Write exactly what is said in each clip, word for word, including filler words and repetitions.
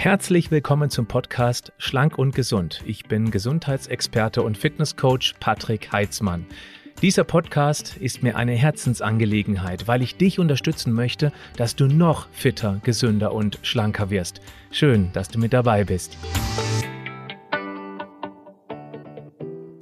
Herzlich willkommen zum Podcast Schlank und Gesund. Ich bin Gesundheitsexperte und Fitnesscoach Patrick Heizmann. Dieser Podcast ist mir eine Herzensangelegenheit, weil ich dich unterstützen möchte, dass du noch fitter, gesünder und schlanker wirst. Schön, dass du mit dabei bist.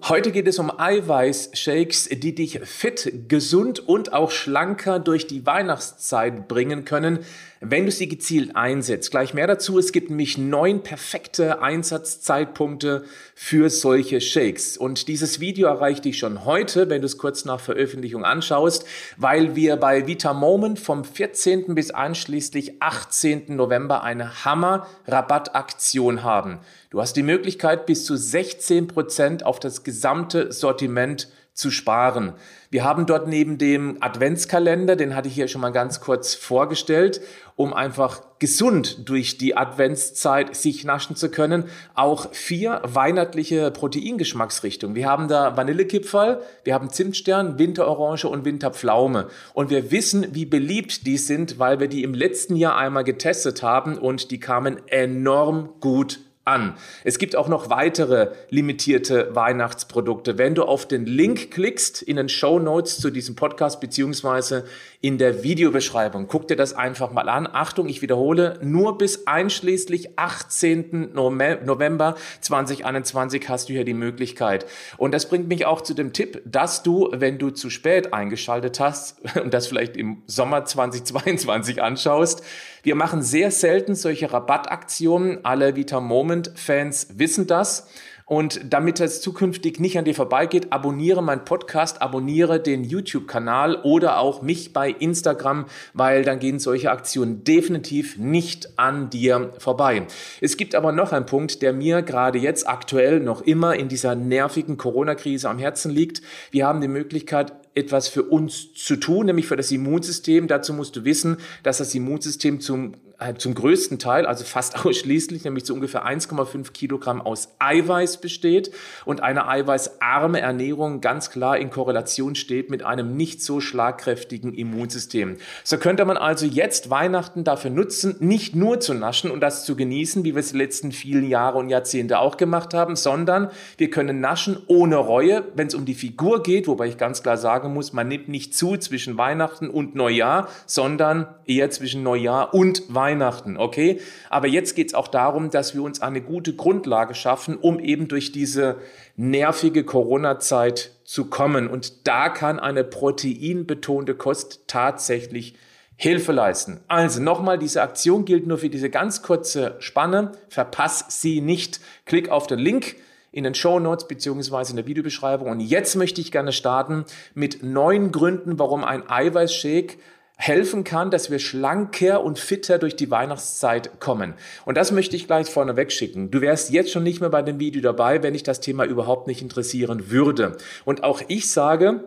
Heute geht es um Eiweißshakes, die dich fit, gesund und auch schlanker durch die Weihnachtszeit bringen können, wenn du sie gezielt einsetzt. Gleich mehr dazu. Es gibt nämlich neun perfekte Einsatzzeitpunkte für solche Shakes. Und dieses Video erreicht dich schon heute, wenn du es kurz nach Veröffentlichung anschaust, weil wir bei VitaMoment vom vierzehnten bis einschließlich achtzehnten November eine Hammer-Rabattaktion haben. Du hast die Möglichkeit, bis zu sechzehn Prozent auf das gesamte Sortiment zu sparen. Wir haben dort neben dem Adventskalender, den hatte ich hier schon mal ganz kurz vorgestellt, um einfach gesund durch die Adventszeit sich naschen zu können, auch vier weihnachtliche Proteingeschmacksrichtungen. Wir haben da Vanillekipferl, wir haben Zimtstern, Winterorange und Winterpflaume. Und wir wissen, wie beliebt die sind, weil wir die im letzten Jahr einmal getestet haben und die kamen enorm gut an. Es gibt auch noch weitere limitierte Weihnachtsprodukte. Wenn du auf den Link klickst in den Shownotes zu diesem Podcast beziehungsweise in der Videobeschreibung, guck dir das einfach mal an. Achtung, ich wiederhole, nur bis einschließlich achtzehnten November zweitausendeinundzwanzig hast du hier die Möglichkeit. Und das bringt mich auch zu dem Tipp, dass du, wenn du zu spät eingeschaltet hast und das vielleicht im Sommer zweitausendzweiundzwanzig anschaust, wir machen sehr selten solche Rabattaktionen. Alle VitaMoment Fans wissen das. Und damit es zukünftig nicht an dir vorbeigeht, abonniere meinen Podcast, abonniere den YouTube-Kanal oder auch mich bei Instagram, weil dann gehen solche Aktionen definitiv nicht an dir vorbei. Es gibt aber noch einen Punkt, der mir gerade jetzt aktuell noch immer in dieser nervigen Corona-Krise am Herzen liegt. Wir haben die Möglichkeit, etwas für uns zu tun, nämlich für das Immunsystem. Dazu musst du wissen, dass das Immunsystem zum zum größten Teil, also fast ausschließlich, nämlich zu ungefähr eins Komma fünf Kilogramm aus Eiweiß besteht und eine eiweißarme Ernährung ganz klar in Korrelation steht mit einem nicht so schlagkräftigen Immunsystem. So könnte man also jetzt Weihnachten dafür nutzen, nicht nur zu naschen und das zu genießen, wie wir es die letzten vielen Jahre und Jahrzehnte auch gemacht haben, sondern wir können naschen ohne Reue, wenn es um die Figur geht, wobei ich ganz klar sagen muss, man nimmt nicht zu zwischen Weihnachten und Neujahr, sondern eher zwischen Neujahr und Weihnachten. Weihnachten, okay? Aber jetzt geht es auch darum, dass wir uns eine gute Grundlage schaffen, um eben durch diese nervige Corona-Zeit zu kommen. Und da kann eine proteinbetonte Kost tatsächlich Hilfe leisten. Also nochmal, diese Aktion gilt nur für diese ganz kurze Spanne. Verpass sie nicht. Klick auf den Link in den Shownotes beziehungsweise in der Videobeschreibung. Und jetzt möchte ich gerne starten mit neun Gründen, warum ein Eiweißshake helfen kann, dass wir schlanker und fitter durch die Weihnachtszeit kommen. Und das möchte ich gleich vorneweg schicken. Du wärst jetzt schon nicht mehr bei dem Video dabei, wenn dich das Thema überhaupt nicht interessieren würde. Und auch ich sage,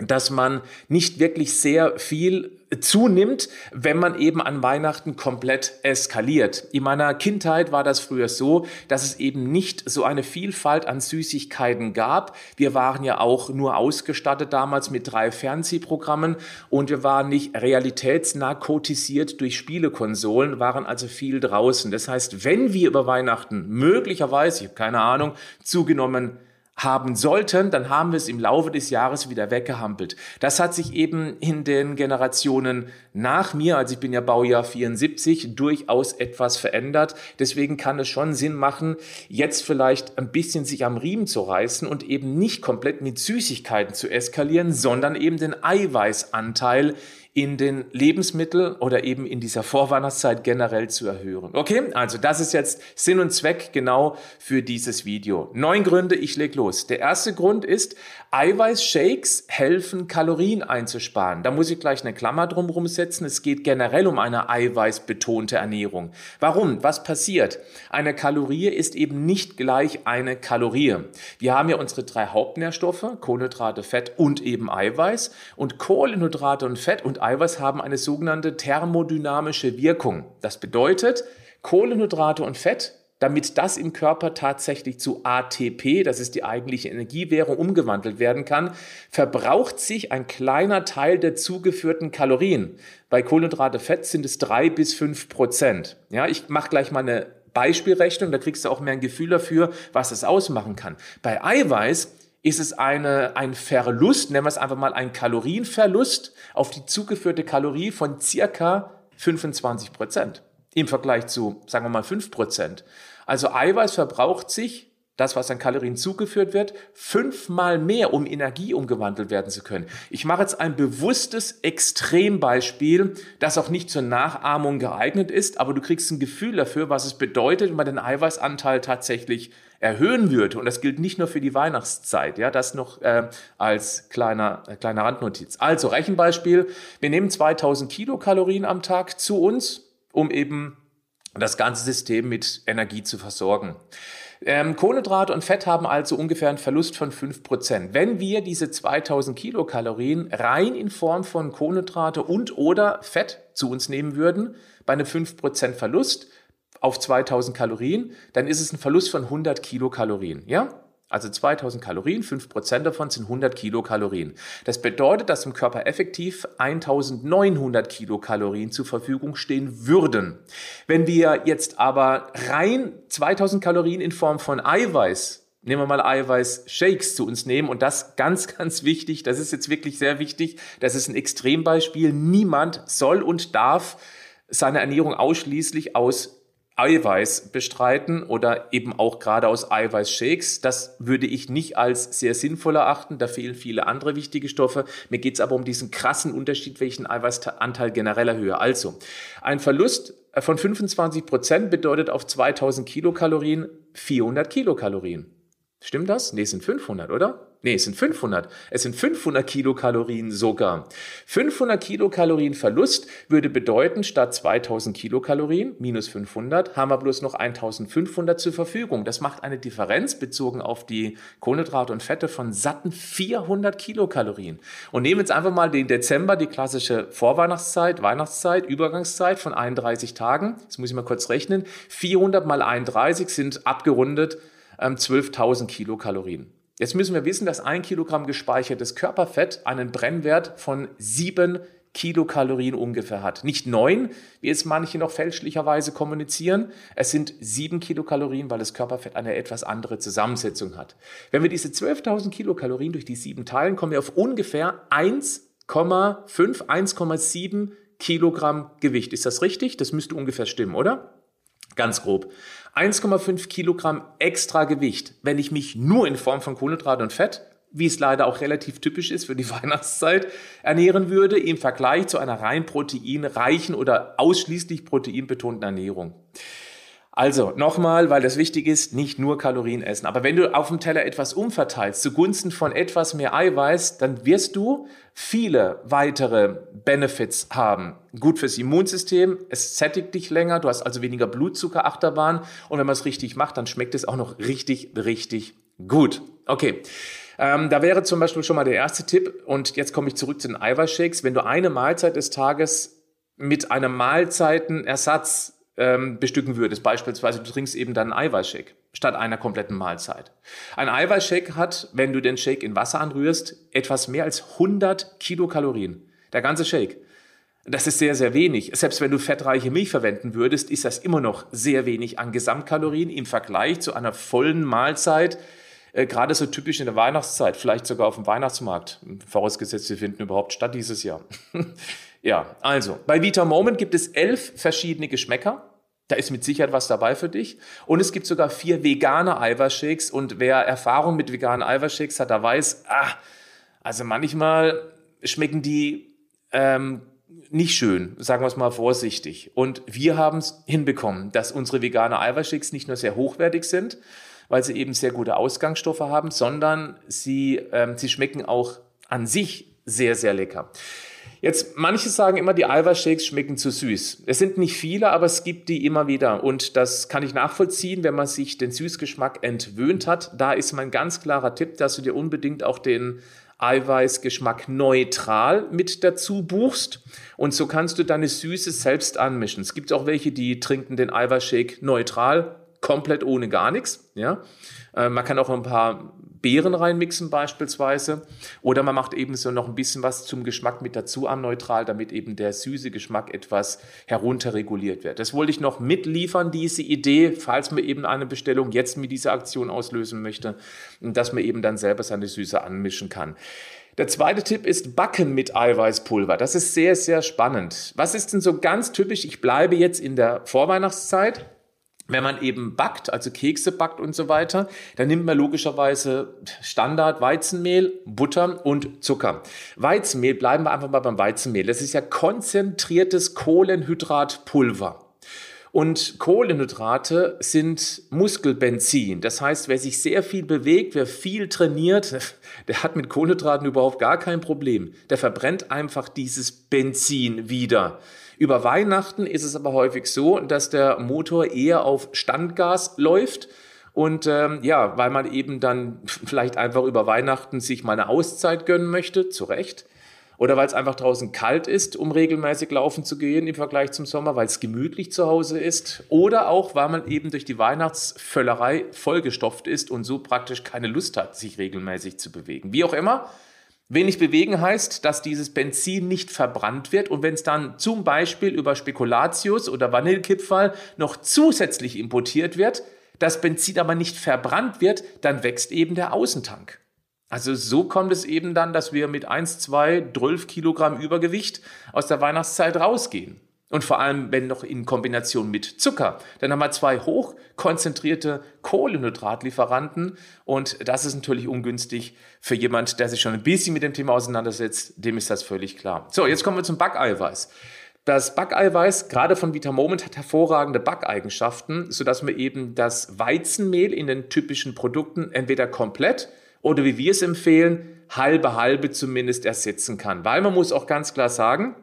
dass man nicht wirklich sehr viel zunimmt, wenn man eben an Weihnachten komplett eskaliert. In meiner Kindheit war das früher so, dass es eben nicht so eine Vielfalt an Süßigkeiten gab. Wir waren ja auch nur ausgestattet damals mit drei Fernsehprogrammen und wir waren nicht realitätsnarkotisiert durch Spielekonsolen, waren also viel draußen. Das heißt, wenn wir über Weihnachten möglicherweise, ich habe keine Ahnung, zugenommen haben sollten, dann haben wir es im Laufe des Jahres wieder weggehampelt. Das hat sich eben in den Generationen nach mir, also ich bin ja Baujahr vierundsiebzig, durchaus etwas verändert. Deswegen kann es schon Sinn machen, jetzt vielleicht ein bisschen sich am Riemen zu reißen und eben nicht komplett mit Süßigkeiten zu eskalieren, sondern eben den Eiweißanteil in den Lebensmitteln oder eben in dieser Vorweihnachtszeit generell zu erhöhen. Okay, also das ist jetzt Sinn und Zweck genau für dieses Video. Neun Gründe, ich leg los. Der erste Grund ist, Eiweißshakes helfen, Kalorien einzusparen. Da muss ich gleich eine Klammer drumherum setzen. Es geht generell um eine eiweißbetonte Ernährung. Warum? Was passiert? Eine Kalorie ist eben nicht gleich eine Kalorie. Wir haben ja unsere drei Hauptnährstoffe, Kohlenhydrate, Fett und eben Eiweiß. Und Kohlenhydrate und Fett und Eiweiß haben eine sogenannte thermodynamische Wirkung. Das bedeutet, Kohlenhydrate und Fett, damit das im Körper tatsächlich zu A T P, das ist die eigentliche Energiewährung, umgewandelt werden kann, verbraucht sich ein kleiner Teil der zugeführten Kalorien. Bei Kohlenhydrate, Fett sind es drei bis fünf Prozent. Ja, ich mache gleich mal eine Beispielrechnung, da kriegst du auch mehr ein Gefühl dafür, was das ausmachen kann. Bei Eiweiß ist es eine, ein Verlust, nennen wir es einfach mal einen Kalorienverlust auf die zugeführte Kalorie von circa fünfundzwanzig Prozent im Vergleich zu, sagen wir mal, fünf Prozent. Also Eiweiß verbraucht sich, das, was an Kalorien zugeführt wird, fünfmal mehr, um Energie umgewandelt werden zu können. Ich mache jetzt ein bewusstes Extrembeispiel, das auch nicht zur Nachahmung geeignet ist, aber du kriegst ein Gefühl dafür, was es bedeutet, wenn man den Eiweißanteil tatsächlich erhöhen würde. Und das gilt nicht nur für die Weihnachtszeit. Ja, das noch äh, als kleiner, äh, kleiner Randnotiz. Also Rechenbeispiel. Wir nehmen zweitausend Kilokalorien am Tag zu uns, um eben das ganze System mit Energie zu versorgen. Ähm, Kohlenhydrate und Fett haben also ungefähr einen Verlust von fünf Prozent. Wenn wir diese zweitausend Kilokalorien rein in Form von Kohlenhydrate und oder Fett zu uns nehmen würden, bei einem fünf Prozent Verlust auf zweitausend Kalorien, dann ist es ein Verlust von hundert Kilokalorien, ja? Also zweitausend Kalorien, fünf Prozent davon sind hundert Kilokalorien. Das bedeutet, dass im Körper effektiv eintausendneunhundert Kilokalorien zur Verfügung stehen würden. Wenn wir jetzt aber rein zweitausend Kalorien in Form von Eiweiß, nehmen wir mal Eiweißshakes zu uns nehmen, und das ganz, ganz wichtig, das ist jetzt wirklich sehr wichtig, das ist ein Extrembeispiel, niemand soll und darf seine Ernährung ausschließlich aus Eiweiß bestreiten oder eben auch gerade aus Eiweißshakes. Das würde ich nicht als sehr sinnvoll erachten. Da fehlen viele andere wichtige Stoffe. Mir geht es aber um diesen krassen Unterschied, welchen Eiweißanteil generell erhöhe. Also, ein Verlust von fünfundzwanzig Prozent bedeutet auf zweitausend Kilokalorien vierhundert Kilokalorien. Stimmt das? Nee, es sind fünfhundert, oder? Nee, es sind fünfhundert. Es sind fünfhundert Kilokalorien sogar. fünfhundert Kilokalorien Verlust würde bedeuten, statt zweitausend Kilokalorien minus fünfhundert haben wir bloß noch eintausendfünfhundert zur Verfügung. Das macht eine Differenz bezogen auf die Kohlenhydrate und Fette von satten vierhundert Kilokalorien. Und nehmen jetzt einfach mal den Dezember, die klassische Vorweihnachtszeit, Weihnachtszeit, Übergangszeit von einunddreißig Tagen. Jetzt muss ich mal kurz rechnen. vierhundert mal einunddreißig sind abgerundet zwölftausend Kilokalorien. Jetzt müssen wir wissen, dass ein Kilogramm gespeichertes Körperfett einen Brennwert von sieben Kilokalorien ungefähr hat. Nicht neun, wie es manche noch fälschlicherweise kommunizieren. Es sind sieben Kilokalorien, weil das Körperfett eine etwas andere Zusammensetzung hat. Wenn wir diese zwölftausend Kilokalorien durch die sieben teilen, kommen wir auf ungefähr eins Komma fünf, eins Komma sieben Kilogramm Gewicht. Ist das richtig? Das müsste ungefähr stimmen, oder? Ganz grob. eins Komma fünf Kilogramm extra Gewicht, wenn ich mich nur in Form von Kohlenhydraten und Fett, wie es leider auch relativ typisch ist für die Weihnachtszeit, ernähren würde, im Vergleich zu einer rein proteinreichen oder ausschließlich proteinbetonten Ernährung. Also nochmal, weil das wichtig ist, nicht nur Kalorien essen. Aber wenn du auf dem Teller etwas umverteilst zugunsten von etwas mehr Eiweiß, dann wirst du viele weitere Benefits haben. Gut fürs Immunsystem, es sättigt dich länger, du hast also weniger Blutzuckerachterbahn, und wenn man es richtig macht, dann schmeckt es auch noch richtig, richtig gut. Okay. Ähm, da wäre zum Beispiel schon mal der erste Tipp, und jetzt komme ich zurück zu den Eiweißshakes. Wenn du eine Mahlzeit des Tages mit einem Mahlzeitenersatz bestücken würdest. Beispielsweise, du trinkst eben dann einen Eiweißshake statt einer kompletten Mahlzeit. Ein Eiweißshake hat, wenn du den Shake in Wasser anrührst, etwas mehr als hundert Kilokalorien. Der ganze Shake. Das ist sehr, sehr wenig. Selbst wenn du fettreiche Milch verwenden würdest, ist das immer noch sehr wenig an Gesamtkalorien im Vergleich zu einer vollen Mahlzeit, äh, gerade so typisch in der Weihnachtszeit, vielleicht sogar auf dem Weihnachtsmarkt, vorausgesetzt sie finden überhaupt statt dieses Jahr. Ja, also, bei VitaMoment gibt es elf verschiedene Geschmäcker. Da ist mit Sicherheit was dabei für dich. Und es gibt sogar vier vegane Eiweißshakes. Und wer Erfahrung mit veganen Eiweißshakes hat, der weiß, ah, also manchmal schmecken die ähm, nicht schön, sagen wir es mal vorsichtig. Und wir haben es hinbekommen, dass unsere vegane Eiweißshakes nicht nur sehr hochwertig sind, weil sie eben sehr gute Ausgangsstoffe haben, sondern sie, ähm, sie schmecken auch an sich sehr, sehr lecker. Jetzt, manche sagen immer, die Eiweißshakes schmecken zu süß. Es sind nicht viele, aber es gibt die immer wieder. Und das kann ich nachvollziehen, wenn man sich den Süßgeschmack entwöhnt hat. Da ist mein ganz klarer Tipp, dass du dir unbedingt auch den Eiweißgeschmack neutral mit dazu buchst. Und so kannst du deine Süße selbst anmischen. Es gibt auch welche, die trinken den Eiweißshake neutral, komplett ohne gar nichts. Ja? Äh, man kann auch ein paar Beeren reinmixen beispielsweise. Oder man macht eben so noch ein bisschen was zum Geschmack mit dazu am Neutral, damit eben der süße Geschmack etwas herunterreguliert wird. Das wollte ich noch mitliefern, diese Idee, falls man eben eine Bestellung jetzt mit dieser Aktion auslösen möchte, dass man eben dann selber seine Süße anmischen kann. Der zweite Tipp ist Backen mit Eiweißpulver. Das ist sehr, sehr spannend. Was ist denn so ganz typisch? Ich bleibe jetzt in der Vorweihnachtszeit. Wenn man eben backt, also Kekse backt und so weiter, dann nimmt man logischerweise Standard Weizenmehl, Butter und Zucker. Weizenmehl, bleiben wir einfach mal beim Weizenmehl. Das ist ja konzentriertes Kohlenhydratpulver. Und Kohlenhydrate sind Muskelbenzin. Das heißt, wer sich sehr viel bewegt, wer viel trainiert, der hat mit Kohlenhydraten überhaupt gar kein Problem. Der verbrennt einfach dieses Benzin wieder. Über Weihnachten ist es aber häufig so, dass der Motor eher auf Standgas läuft. Und ähm, ja, weil man eben dann vielleicht einfach über Weihnachten sich mal eine Auszeit gönnen möchte, zu Recht. Oder weil es einfach draußen kalt ist, um regelmäßig laufen zu gehen im Vergleich zum Sommer, weil es gemütlich zu Hause ist. Oder auch, weil man eben durch die Weihnachtsvöllerei vollgestopft ist und so praktisch keine Lust hat, sich regelmäßig zu bewegen. Wie auch immer, wenig bewegen heißt, dass dieses Benzin nicht verbrannt wird. Und wenn es dann zum Beispiel über Spekulatius oder Vanillekipferl noch zusätzlich importiert wird, das Benzin aber nicht verbrannt wird, dann wächst eben der Außentank. Also so kommt es eben dann, dass wir mit eins, zwei, zwölf Kilogramm Übergewicht aus der Weihnachtszeit rausgehen. Und vor allem, wenn noch in Kombination mit Zucker. Dann haben wir zwei hochkonzentrierte Kohlenhydratlieferanten. Und das ist natürlich ungünstig für jemand, der sich schon ein bisschen mit dem Thema auseinandersetzt. Dem ist das völlig klar. So, jetzt kommen wir zum Backeiweiß. Das Backeiweiß, gerade von VitaMoment, hat hervorragende Backeigenschaften, sodass man eben das Weizenmehl in den typischen Produkten entweder komplett oder wie wir es empfehlen, halbe halbe zumindest ersetzen kann. Weil man muss auch ganz klar sagen,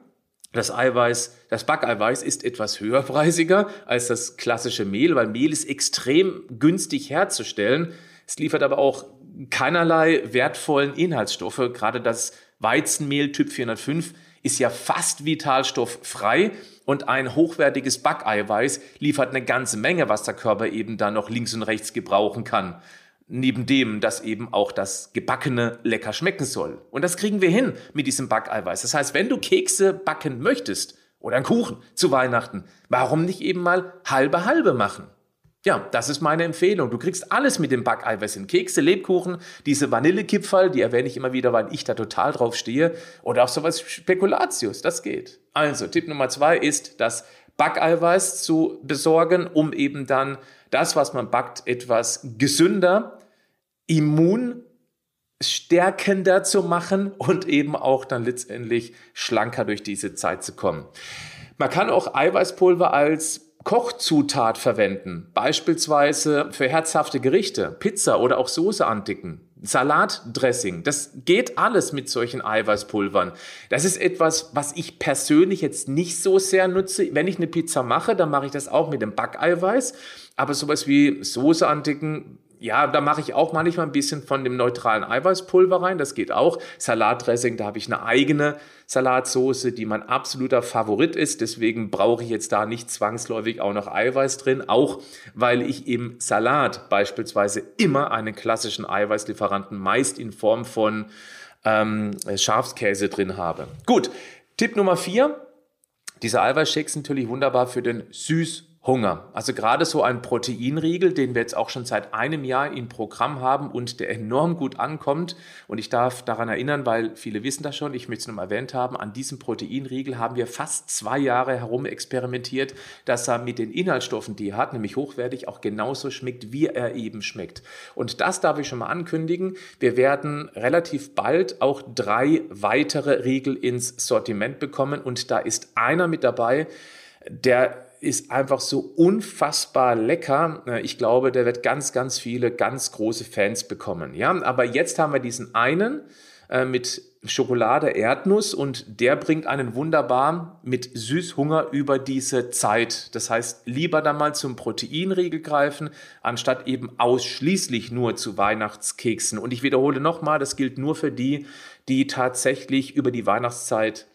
das Eiweiß, das Backeiweiß ist etwas höherpreisiger als das klassische Mehl, weil Mehl ist extrem günstig herzustellen. Es liefert aber auch keinerlei wertvollen Inhaltsstoffe. Gerade das Weizenmehl Typ vierhundertfünf ist ja fast vitalstofffrei und ein hochwertiges Backeiweiß liefert eine ganze Menge, was der Körper eben dann noch links und rechts gebrauchen kann. Neben dem, dass eben auch das Gebackene lecker schmecken soll. Und das kriegen wir hin mit diesem Backeiweiß. Das heißt, wenn du Kekse backen möchtest oder einen Kuchen zu Weihnachten, warum nicht eben mal halbe halbe machen? Ja, das ist meine Empfehlung. Du kriegst alles mit dem Backeiweiß hin. Kekse, Lebkuchen, diese Vanillekipferl, die erwähne ich immer wieder, weil ich da total drauf stehe. Oder auch sowas Spekulatius, das geht. Also, Tipp Nummer zwei ist, das Backeiweiß zu besorgen, um eben dann das, was man backt, etwas gesünder, immunstärkender zu machen und eben auch dann letztendlich schlanker durch diese Zeit zu kommen. Man kann auch Eiweißpulver als Kochzutat verwenden, beispielsweise für herzhafte Gerichte, Pizza oder auch Soße andicken, Salatdressing. Das geht alles mit solchen Eiweißpulvern. Das ist etwas, was ich persönlich jetzt nicht so sehr nutze. Wenn ich eine Pizza mache, dann mache ich das auch mit dem Backeiweiß. Aber sowas wie Soße andicken, ja, da mache ich auch manchmal ein bisschen von dem neutralen Eiweißpulver rein. Das geht auch. Salatdressing, da habe ich eine eigene Salatsoße, die mein absoluter Favorit ist. Deswegen brauche ich jetzt da nicht zwangsläufig auch noch Eiweiß drin. Auch weil ich im Salat beispielsweise immer einen klassischen Eiweißlieferanten meist in Form von ähm, Schafskäse drin habe. Gut, Tipp Nummer vier. Diese Eiweißshakes sind natürlich wunderbar für den süß Hunger. Also gerade so ein Proteinriegel, den wir jetzt auch schon seit einem Jahr im Programm haben und der enorm gut ankommt. Und ich darf daran erinnern, weil viele wissen das schon, ich möchte es nochmal erwähnt haben, an diesem Proteinriegel haben wir fast zwei Jahre herum experimentiert, dass er mit den Inhaltsstoffen, die er hat, nämlich hochwertig, auch genauso schmeckt, wie er eben schmeckt. Und das darf ich schon mal ankündigen. Wir werden relativ bald auch drei weitere Riegel ins Sortiment bekommen. Und da ist einer mit dabei, der ist einfach so unfassbar lecker. Ich glaube, der wird ganz, ganz viele, ganz große Fans bekommen. Ja, aber jetzt haben wir diesen einen äh, mit Schokolade, Erdnuss und der bringt einen wunderbar mit Süßhunger über diese Zeit. Das heißt, lieber dann mal zum Proteinriegel greifen, anstatt eben ausschließlich nur zu Weihnachtskeksen. Und ich wiederhole nochmal, das gilt nur für die, die tatsächlich über die Weihnachtszeit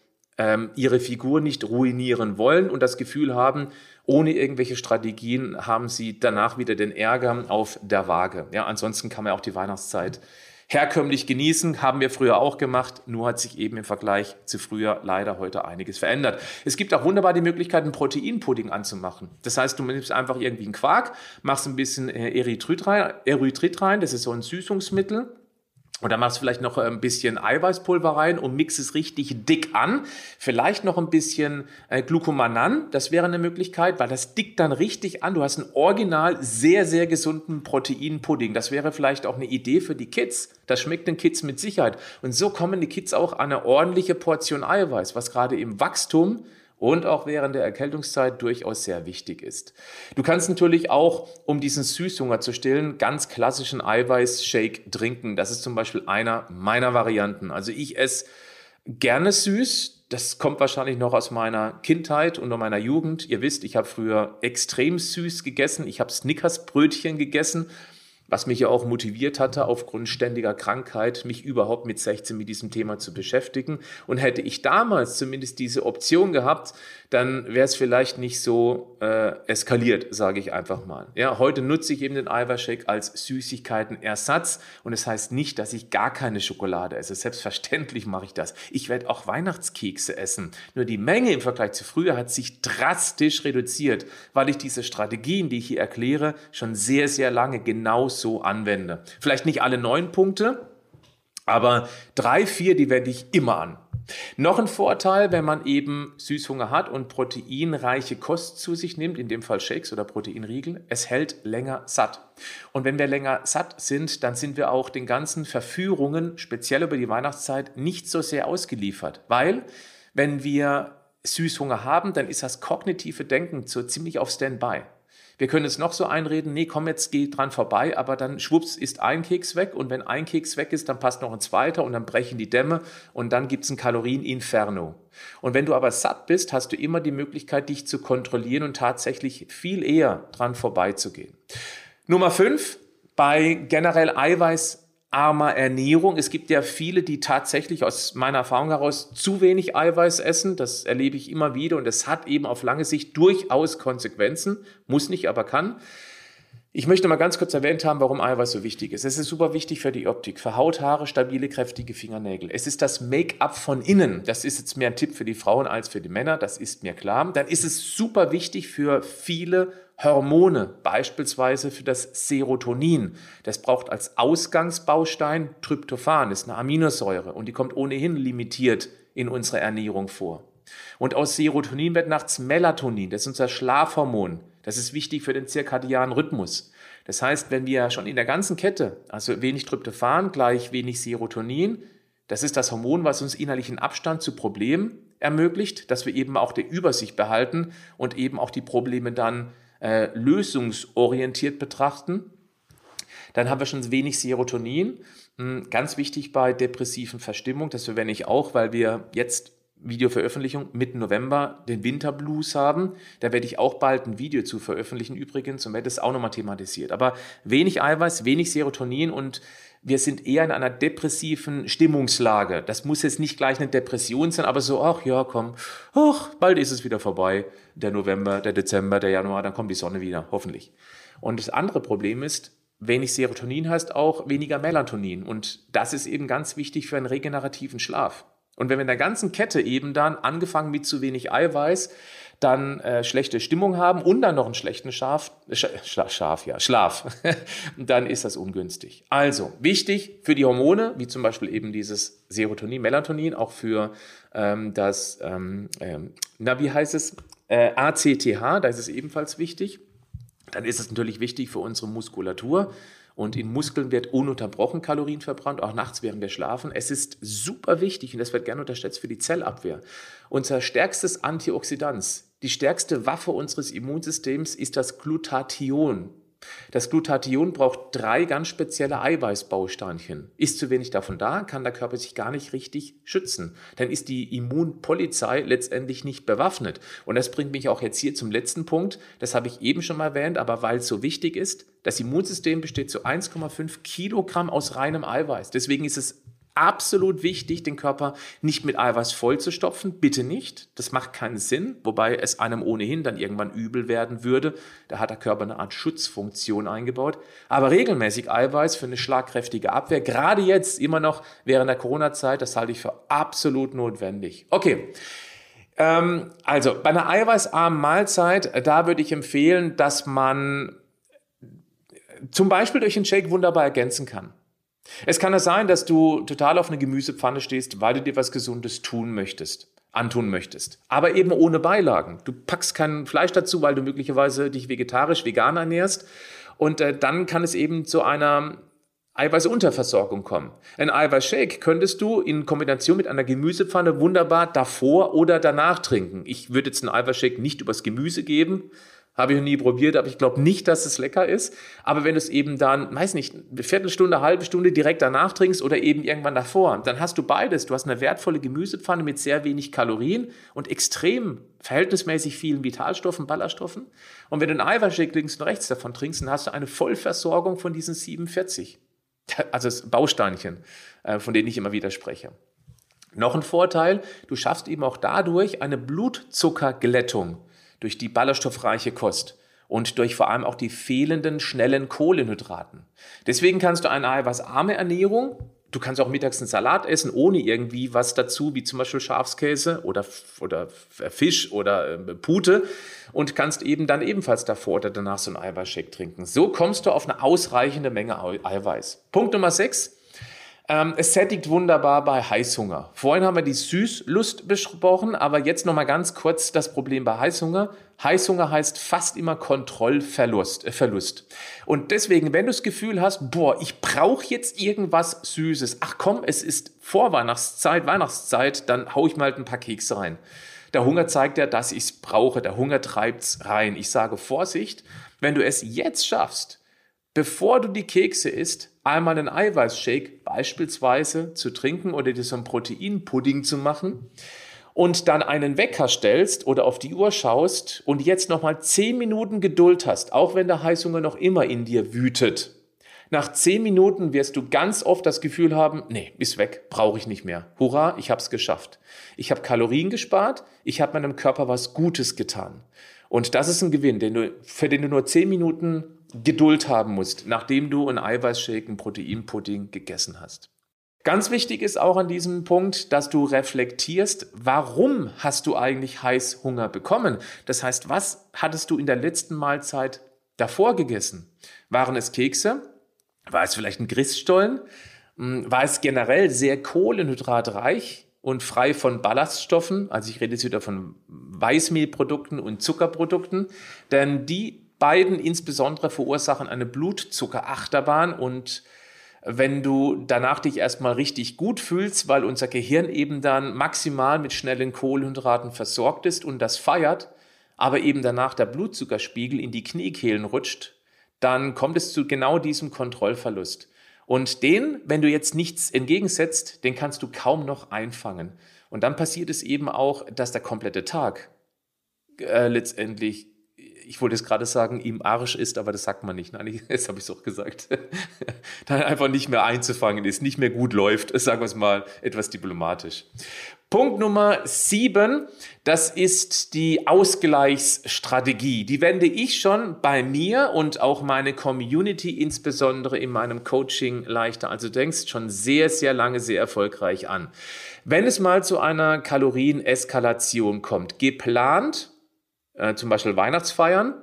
ähm, ihre Figur nicht ruinieren wollen und das Gefühl haben, ohne irgendwelche Strategien haben sie danach wieder den Ärger auf der Waage. Ja, ansonsten kann man auch die Weihnachtszeit herkömmlich genießen, haben wir früher auch gemacht, nur hat sich eben im Vergleich zu früher leider heute einiges verändert. Es gibt auch wunderbar die Möglichkeit, einen Proteinpudding anzumachen. Das heißt, du nimmst einfach irgendwie einen Quark, machst ein bisschen Erythrit rein, Erythrit rein, das ist so ein Süßungsmittel. Oder machst vielleicht noch ein bisschen Eiweißpulver rein und mix es richtig dick an. Vielleicht noch ein bisschen Glucomannan, das wäre eine Möglichkeit, weil das dickt dann richtig an. Du hast einen original sehr, sehr gesunden Proteinpudding. Das wäre vielleicht auch eine Idee für die Kids. Das schmeckt den Kids mit Sicherheit. Und so kommen die Kids auch an eine ordentliche Portion Eiweiß, was gerade im Wachstum und auch während der Erkältungszeit durchaus sehr wichtig ist. Du kannst natürlich auch, um diesen Süßhunger zu stillen, ganz klassischen Eiweißshake trinken. Das ist zum Beispiel einer meiner Varianten. Also ich esse gerne süß. Das kommt wahrscheinlich noch aus meiner Kindheit und aus meiner Jugend. Ihr wisst, ich habe früher extrem süß gegessen. Ich habe Snickersbrötchen gegessen, was mich ja auch motiviert hatte, aufgrund ständiger Krankheit, mich überhaupt mit sechzehn mit diesem Thema zu beschäftigen. Und hätte ich damals zumindest diese Option gehabt, dann wäre es vielleicht nicht so äh, eskaliert, sage ich einfach mal. Ja, heute nutze ich eben den Eiweißshake als Süßigkeitenersatz. Und das heißt nicht, dass ich gar keine Schokolade esse. Selbstverständlich mache ich das. Ich werde auch Weihnachtskekse essen. Nur die Menge im Vergleich zu früher hat sich drastisch reduziert, weil ich diese Strategien, die ich hier erkläre, schon sehr, sehr lange genauso so anwende. Vielleicht nicht alle neun Punkte, aber drei, vier, die wende ich immer an. Noch ein Vorteil, wenn man eben Süßhunger hat und proteinreiche Kost zu sich nimmt, in dem Fall Shakes oder Proteinriegel, es hält länger satt. Und wenn wir länger satt sind, dann sind wir auch den ganzen Verführungen, speziell über die Weihnachtszeit, nicht so sehr ausgeliefert. Weil, wenn wir Süßhunger haben, dann ist das kognitive Denken so ziemlich auf Standby. Wir können es noch so einreden, nee, komm, jetzt geh dran vorbei, aber dann schwupps ist ein Keks weg und wenn ein Keks weg ist, dann passt noch ein zweiter und dann brechen die Dämme und dann gibt es ein Kalorieninferno. Und wenn du aber satt bist, hast du immer die Möglichkeit, dich zu kontrollieren und tatsächlich viel eher dran vorbeizugehen. Nummer fünf, bei generell Eiweiß armer Ernährung. Es gibt ja viele, die tatsächlich aus meiner Erfahrung heraus zu wenig Eiweiß essen. Das erlebe ich immer wieder und das hat eben auf lange Sicht durchaus Konsequenzen. Muss nicht, aber kann. Ich möchte mal ganz kurz erwähnt haben, warum Eiweiß so wichtig ist. Es ist super wichtig für die Optik, für Haut, Haare, stabile, kräftige Fingernägel. Es ist das Make-up von innen. Das ist jetzt mehr ein Tipp für die Frauen als für die Männer. Das ist mir klar. Dann ist es super wichtig für viele Hormone, beispielsweise für das Serotonin. Das braucht als Ausgangsbaustein Tryptophan, das ist eine Aminosäure und die kommt ohnehin limitiert in unserer Ernährung vor. Und aus Serotonin wird nachts Melatonin, das ist unser Schlafhormon. Das ist wichtig für den zirkadianen Rhythmus. Das heißt, wenn wir schon in der ganzen Kette, also wenig Tryptophan gleich wenig Serotonin, das ist das Hormon, was uns innerlichen Abstand zu Problemen ermöglicht, dass wir eben auch die Übersicht behalten und eben auch die Probleme dann Äh, lösungsorientiert betrachten, dann haben wir schon wenig Serotonin. Ganz wichtig bei depressiven Verstimmung, das verwende ich auch, weil wir jetzt Videoveröffentlichung Mitte November den Winterblues haben. Da werde ich auch bald ein Video zu veröffentlichen übrigens und werde das auch nochmal thematisiert. Aber wenig Eiweiß, wenig Serotonin und wir sind eher in einer depressiven Stimmungslage. Das muss jetzt nicht gleich eine Depression sein, aber so, ach ja, komm, ach, bald ist es wieder vorbei. Der November, der Dezember, der Januar, dann kommt die Sonne wieder, hoffentlich. Und das andere Problem ist, wenig Serotonin heißt auch weniger Melatonin. Und das ist eben ganz wichtig für einen regenerativen Schlaf. Und wenn wir in der ganzen Kette eben dann, angefangen mit zu wenig Eiweiß, dann äh, schlechte Stimmung haben und dann noch einen schlechten Schlaf, Sch Schla Schlaf, ja, Schlaf, dann ist das ungünstig. Also wichtig für die Hormone, wie zum Beispiel eben dieses Serotonin, Melatonin, auch für ähm, das, ähm, äh, na wie heißt es, äh, A C T H, da ist es ebenfalls wichtig. Dann ist es natürlich wichtig für unsere Muskulatur. Und in Muskeln wird ununterbrochen Kalorien verbrannt, auch nachts während wir schlafen. Es ist super wichtig, und das wird gerne unterschätzt, für die Zellabwehr. Unser stärkstes Antioxidant, die stärkste Waffe unseres Immunsystems ist das Glutathion. Das Glutathion braucht drei ganz spezielle Eiweißbausteinchen. Ist zu wenig davon da, kann der Körper sich gar nicht richtig schützen. Dann ist die Immunpolizei letztendlich nicht bewaffnet. Und das bringt mich auch jetzt hier zum letzten Punkt. Das habe ich eben schon mal erwähnt, aber weil es so wichtig ist, das Immunsystem besteht zu eins Komma fünf Kilogramm aus reinem Eiweiß. Deswegen ist es absolut wichtig, den Körper nicht mit Eiweiß vollzustopfen, bitte nicht, das macht keinen Sinn, wobei es einem ohnehin dann irgendwann übel werden würde, da hat der Körper eine Art Schutzfunktion eingebaut, aber regelmäßig Eiweiß für eine schlagkräftige Abwehr, gerade jetzt immer noch während der Corona-Zeit, das halte ich für absolut notwendig. Okay, ähm, also bei einer eiweißarmen Mahlzeit, da würde ich empfehlen, dass man zum Beispiel durch einen Shake wunderbar ergänzen kann. Es kann ja sein, dass du total auf eine Gemüsepfanne stehst, weil du dir was Gesundes tun möchtest, antun möchtest. Aber eben ohne Beilagen. Du packst kein Fleisch dazu, weil du möglicherweise dich vegetarisch, vegan ernährst. Und äh, dann kann es eben zu einer Eiweißunterversorgung kommen. Ein Eiweißshake könntest du in Kombination mit einer Gemüsepfanne wunderbar davor oder danach trinken. Ich würde jetzt einen Eiweißshake nicht übers Gemüse geben. Habe ich noch nie probiert, aber ich glaube nicht, dass es lecker ist. Aber wenn du es eben dann, weiß nicht, eine Viertelstunde, eine halbe Stunde direkt danach trinkst oder eben irgendwann davor, dann hast du beides. Du hast eine wertvolle Gemüsepfanne mit sehr wenig Kalorien und extrem verhältnismäßig vielen Vitalstoffen, Ballaststoffen. Und wenn du einen Eiweißshake links und rechts davon trinkst, dann hast du eine Vollversorgung von diesen siebenundvierzig. Also das Bausteinchen, von denen ich immer wieder spreche. Noch ein Vorteil, du schaffst eben auch dadurch eine Blutzuckerglättung. Durch die ballaststoffreiche Kost und durch vor allem auch die fehlenden schnellen Kohlenhydraten. Deswegen kannst du eine eiweißarme Ernährung, du kannst auch mittags einen Salat essen, ohne irgendwie was dazu, wie zum Beispiel Schafskäse oder, oder Fisch oder Pute und kannst eben dann ebenfalls davor oder danach so einen Eiweißshake trinken. So kommst du auf eine ausreichende Menge Eiweiß. Punkt Nummer sechs. Es sättigt wunderbar bei Heißhunger. Vorhin haben wir die Süßlust besprochen, aber jetzt nochmal ganz kurz das Problem bei Heißhunger. Heißhunger heißt fast immer Kontrollverlust. Äh Verlust. Und deswegen, wenn du das Gefühl hast, boah, ich brauche jetzt irgendwas Süßes. Ach komm, es ist Vorweihnachtszeit, Weihnachtszeit, dann hau ich mal ein paar Kekse rein. Der Hunger zeigt ja, dass ich es brauche. Der Hunger treibt es rein. Ich sage Vorsicht, wenn du es jetzt schaffst, bevor du die Kekse isst, einmal einen Eiweißshake beispielsweise zu trinken oder dir so einen Proteinpudding zu machen und dann einen Wecker stellst oder auf die Uhr schaust und jetzt nochmal zehn Minuten Geduld hast, auch wenn der Heißhunger noch immer in dir wütet. Nach zehn Minuten wirst du ganz oft das Gefühl haben, nee, ist weg, brauche ich nicht mehr. Hurra, ich habe es geschafft. Ich habe Kalorien gespart, ich habe meinem Körper was Gutes getan. Und das ist ein Gewinn, den du, für den du nur zehn Minuten Geduld haben musst, nachdem du einen Eiweißshake, einen Proteinpudding gegessen hast. Ganz wichtig ist auch an diesem Punkt, dass du reflektierst, warum hast du eigentlich Heißhunger bekommen? Das heißt, was hattest du in der letzten Mahlzeit davor gegessen? Waren es Kekse? War es vielleicht ein Christstollen? War es generell sehr kohlenhydratreich und frei von Ballaststoffen? Also ich rede jetzt wieder von Weißmehlprodukten und Zuckerprodukten, denn die beiden insbesondere verursachen eine Blutzuckerachterbahn und wenn du danach dich erstmal richtig gut fühlst, weil unser Gehirn eben dann maximal mit schnellen Kohlenhydraten versorgt ist und das feiert, aber eben danach der Blutzuckerspiegel in die Kniekehlen rutscht, dann kommt es zu genau diesem Kontrollverlust. Und den, wenn du jetzt nichts entgegensetzt, den kannst du kaum noch einfangen. Und dann passiert es eben auch, dass der komplette Tag äh, letztendlich, ich wollte es gerade sagen, im Arsch ist, aber das sagt man nicht. Nein, das habe ich es auch gesagt. Dann einfach nicht mehr einzufangen ist, nicht mehr gut läuft, sagen wir es mal etwas diplomatisch. Punkt Nummer sieben, das ist die Ausgleichsstrategie. Die wende ich schon bei mir und auch meine Community, insbesondere in meinem Coaching leichter, also du denkst, schon sehr, sehr lange, sehr erfolgreich an. Wenn es mal zu einer Kalorieneskalation kommt, geplant, zum Beispiel Weihnachtsfeiern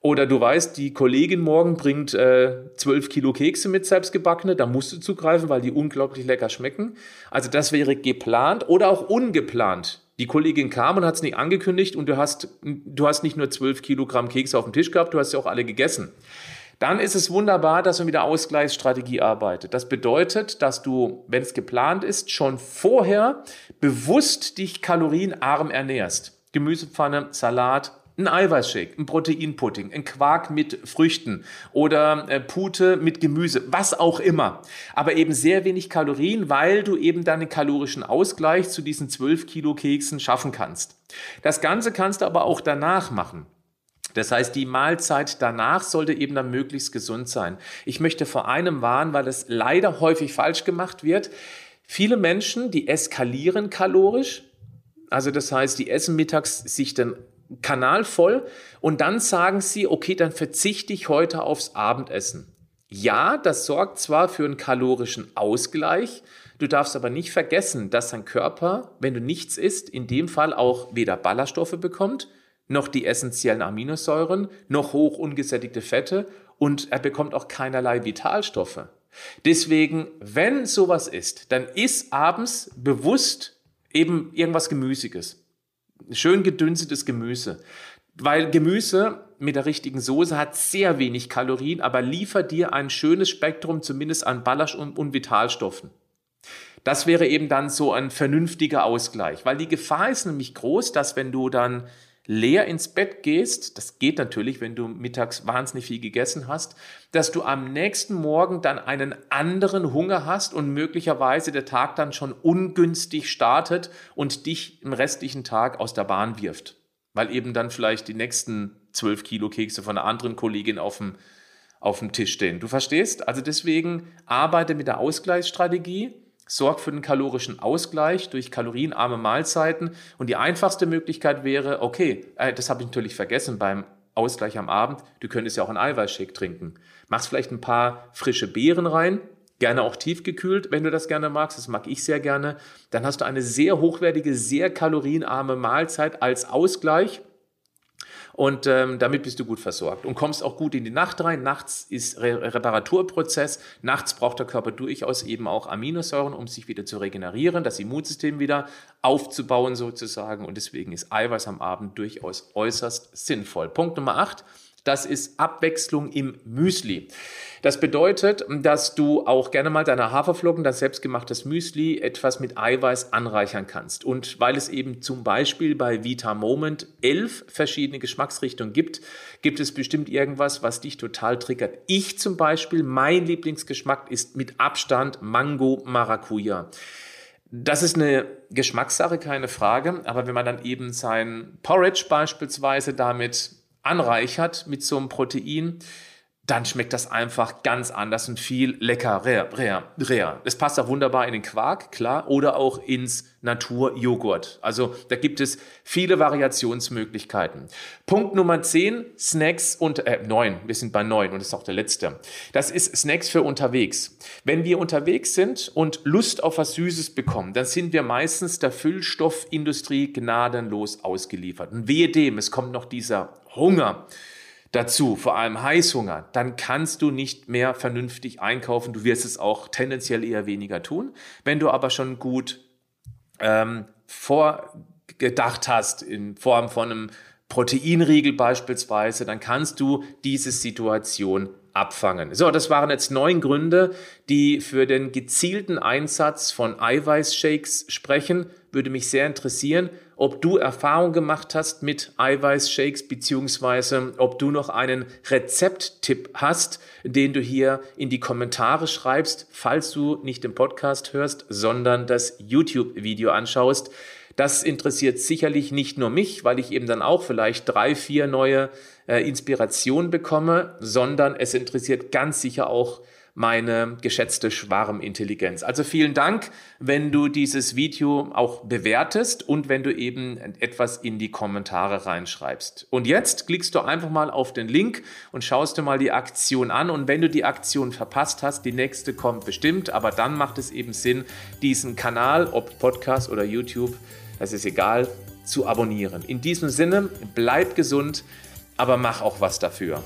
oder du weißt, die Kollegin morgen bringt äh, zwölf Kilo Kekse mit, selbstgebackene, da musst du zugreifen, weil die unglaublich lecker schmecken. Also das wäre geplant oder auch ungeplant. Die Kollegin kam und hat es nicht angekündigt und du hast, du hast nicht nur zwölf Kilogramm Kekse auf dem Tisch gehabt, du hast sie auch alle gegessen. Dann ist es wunderbar, dass man mit der Ausgleichsstrategie arbeitet. Das bedeutet, dass du, wenn es geplant ist, schon vorher bewusst dich kalorienarm ernährst. Gemüsepfanne, Salat, ein Eiweißshake, ein Proteinpudding, ein Quark mit Früchten oder Pute mit Gemüse, was auch immer. Aber eben sehr wenig Kalorien, weil du eben deinen kalorischen Ausgleich zu diesen zwölf Kilo Keksen schaffen kannst. Das Ganze kannst du aber auch danach machen. Das heißt, die Mahlzeit danach sollte eben dann möglichst gesund sein. Ich möchte vor einem warnen, weil das leider häufig falsch gemacht wird. Viele Menschen, die eskalieren kalorisch, also das heißt, die essen mittags sich den Kanal voll und dann sagen sie, okay, dann verzichte ich heute aufs Abendessen. Ja, das sorgt zwar für einen kalorischen Ausgleich, du darfst aber nicht vergessen, dass dein Körper, wenn du nichts isst, in dem Fall auch weder Ballaststoffe bekommt, noch die essentiellen Aminosäuren, noch hoch ungesättigte Fette und er bekommt auch keinerlei Vitalstoffe. Deswegen, wenn sowas ist, dann isst abends bewusst eben irgendwas Gemüsiges. Schön gedünstetes Gemüse. Weil Gemüse mit der richtigen Soße hat sehr wenig Kalorien, aber liefert dir ein schönes Spektrum zumindest an Ballast- und Vitalstoffen. Das wäre eben dann so ein vernünftiger Ausgleich. Weil die Gefahr ist nämlich groß, dass wenn du dann leer ins Bett gehst, das geht natürlich, wenn du mittags wahnsinnig viel gegessen hast, dass du am nächsten Morgen dann einen anderen Hunger hast und möglicherweise der Tag dann schon ungünstig startet und dich im restlichen Tag aus der Bahn wirft. Weil eben dann vielleicht die nächsten zwölf Kilo Kekse von einer anderen Kollegin auf dem, auf dem Tisch stehen. Du verstehst? Also deswegen arbeite mit der Ausgleichsstrategie. Sorg für den kalorischen Ausgleich durch kalorienarme Mahlzeiten. Und die einfachste Möglichkeit wäre, okay, äh, das habe ich natürlich vergessen beim Ausgleich am Abend. Du könntest ja auch einen Eiweißshake trinken. Machst vielleicht ein paar frische Beeren rein, gerne auch tiefgekühlt, wenn du das gerne magst. Das mag ich sehr gerne. Dann hast du eine sehr hochwertige, sehr kalorienarme Mahlzeit als Ausgleich. Und ähm, damit bist du gut versorgt und kommst auch gut in die Nacht rein. Nachts ist Re- Reparaturprozess. Nachts braucht der Körper durchaus eben auch Aminosäuren, um sich wieder zu regenerieren, das Immunsystem wieder aufzubauen sozusagen. Und deswegen ist Eiweiß am Abend durchaus äußerst sinnvoll. Punkt Nummer acht. Das ist Abwechslung im Müsli. Das bedeutet, dass du auch gerne mal deine Haferflocken, dein selbstgemachtes Müsli, etwas mit Eiweiß anreichern kannst. Und weil es eben zum Beispiel bei VitaMoment elf verschiedene Geschmacksrichtungen gibt, gibt es bestimmt irgendwas, was dich total triggert. Ich zum Beispiel, mein Lieblingsgeschmack ist mit Abstand Mango Maracuja. Das ist eine Geschmackssache, keine Frage. Aber wenn man dann eben sein Porridge beispielsweise damit anreichert mit so einem Protein, dann schmeckt das einfach ganz anders und viel leckerer. Es passt auch wunderbar in den Quark, klar, oder auch ins Naturjoghurt. Also da gibt es viele Variationsmöglichkeiten. Punkt Nummer zehn, Snacks und äh, neun, wir sind bei neun und das ist auch der letzte. Das ist Snacks für unterwegs. Wenn wir unterwegs sind und Lust auf was Süßes bekommen, dann sind wir meistens der Füllstoffindustrie gnadenlos ausgeliefert. Und wehe dem, es kommt noch dieser Hunger dazu, vor allem Heißhunger, dann kannst du nicht mehr vernünftig einkaufen. Du wirst es auch tendenziell eher weniger tun. Wenn du aber schon gut ähm, vorgedacht hast, in Form von einem Proteinriegel beispielsweise, dann kannst du diese Situation abfangen. So, das waren jetzt neun Gründe, die für den gezielten Einsatz von Eiweißshakes sprechen. Würde mich sehr interessieren, ob du Erfahrung gemacht hast mit Eiweißshakes beziehungsweise ob du noch einen Rezepttipp hast, den du hier in die Kommentare schreibst, falls du nicht den Podcast hörst, sondern das YouTube-Video anschaust. Das interessiert sicherlich nicht nur mich, weil ich eben dann auch vielleicht drei, vier neue äh, Inspirationen bekomme, sondern es interessiert ganz sicher auch meine geschätzte Schwarmintelligenz. Also vielen Dank, wenn du dieses Video auch bewertest und wenn du eben etwas in die Kommentare reinschreibst. Und jetzt klickst du einfach mal auf den Link und schaust dir mal die Aktion an. Und wenn du die Aktion verpasst hast, die nächste kommt bestimmt. Aber dann macht es eben Sinn, diesen Kanal, ob Podcast oder YouTube, das ist egal, zu abonnieren. In diesem Sinne, bleib gesund, aber mach auch was dafür.